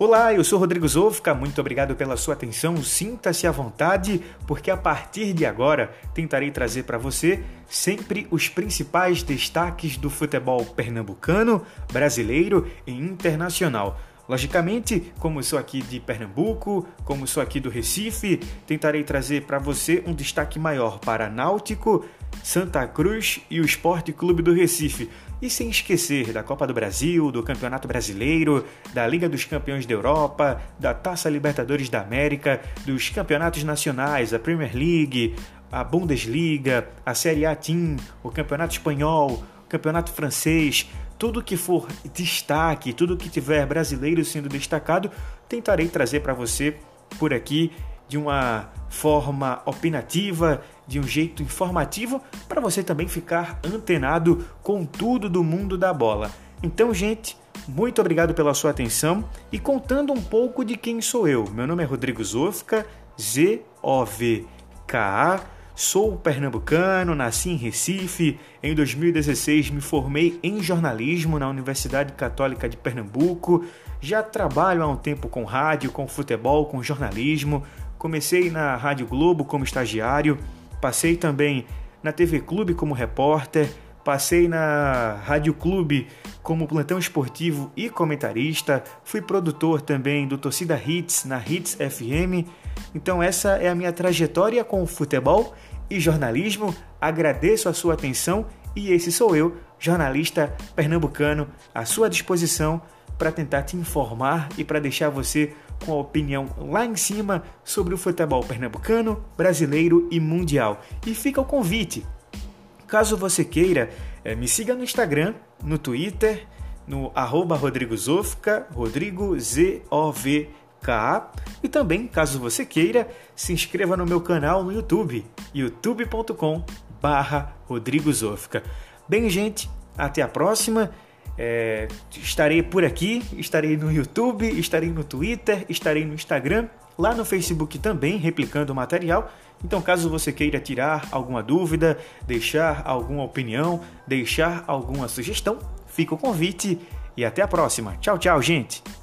Olá, eu sou Rodrigo Zovka, muito obrigado pela sua atenção, sinta-se à vontade, porque a partir de agora tentarei trazer para você sempre os principais destaques do futebol pernambucano, brasileiro e internacional. Logicamente, como sou aqui de Pernambuco, como sou aqui do Recife, tentarei trazer para você um destaque maior para Náutico, Santa Cruz e o Sport Clube do Recife. E sem esquecer da Copa do Brasil, do Campeonato Brasileiro, da Liga dos Campeões da Europa, da Taça Libertadores da América, dos campeonatos nacionais, a Premier League, a Bundesliga, a Serie A TIM, o Campeonato Espanhol, o Campeonato Francês. Tudo que for destaque, tudo que tiver brasileiro sendo destacado, tentarei trazer para você por aqui de uma forma opinativa, de um jeito informativo, para você também ficar antenado com tudo do mundo da bola. Então, gente, muito obrigado pela sua atenção e contando um pouco de quem sou eu. Meu nome é Rodrigo Zovka, Z-O-V-K-A, sou pernambucano, nasci em Recife, em 2016 me formei em jornalismo na Universidade Católica de Pernambuco, já trabalho há um tempo com rádio, com futebol, com jornalismo. Comecei na Rádio Globo como estagiário, passei também na TV Clube como repórter, passei na Rádio Clube como plantão esportivo e comentarista, fui produtor também do Torcida Hits na Hits FM. Então essa é a minha trajetória com futebol e jornalismo. Agradeço a sua atenção e esse sou eu, jornalista pernambucano, à sua disposição para tentar te informar e para deixar você com a opinião lá em cima sobre o futebol pernambucano, brasileiro e mundial. E fica o convite, caso você queira, me siga no Instagram, no Twitter, no @RodrigoZovka, Rodrigo Z-O-V-K-A, e também, caso você queira, se inscreva no meu canal no YouTube, youtube.com/RodrigoZovka. Bem, gente, até a próxima. Estarei por aqui, estarei no YouTube, estarei no Twitter, estarei no Instagram, lá no Facebook também, replicando o material. Então, caso você queira tirar alguma dúvida, deixar alguma opinião, deixar alguma sugestão, fica o convite e até a próxima. Tchau, tchau, gente!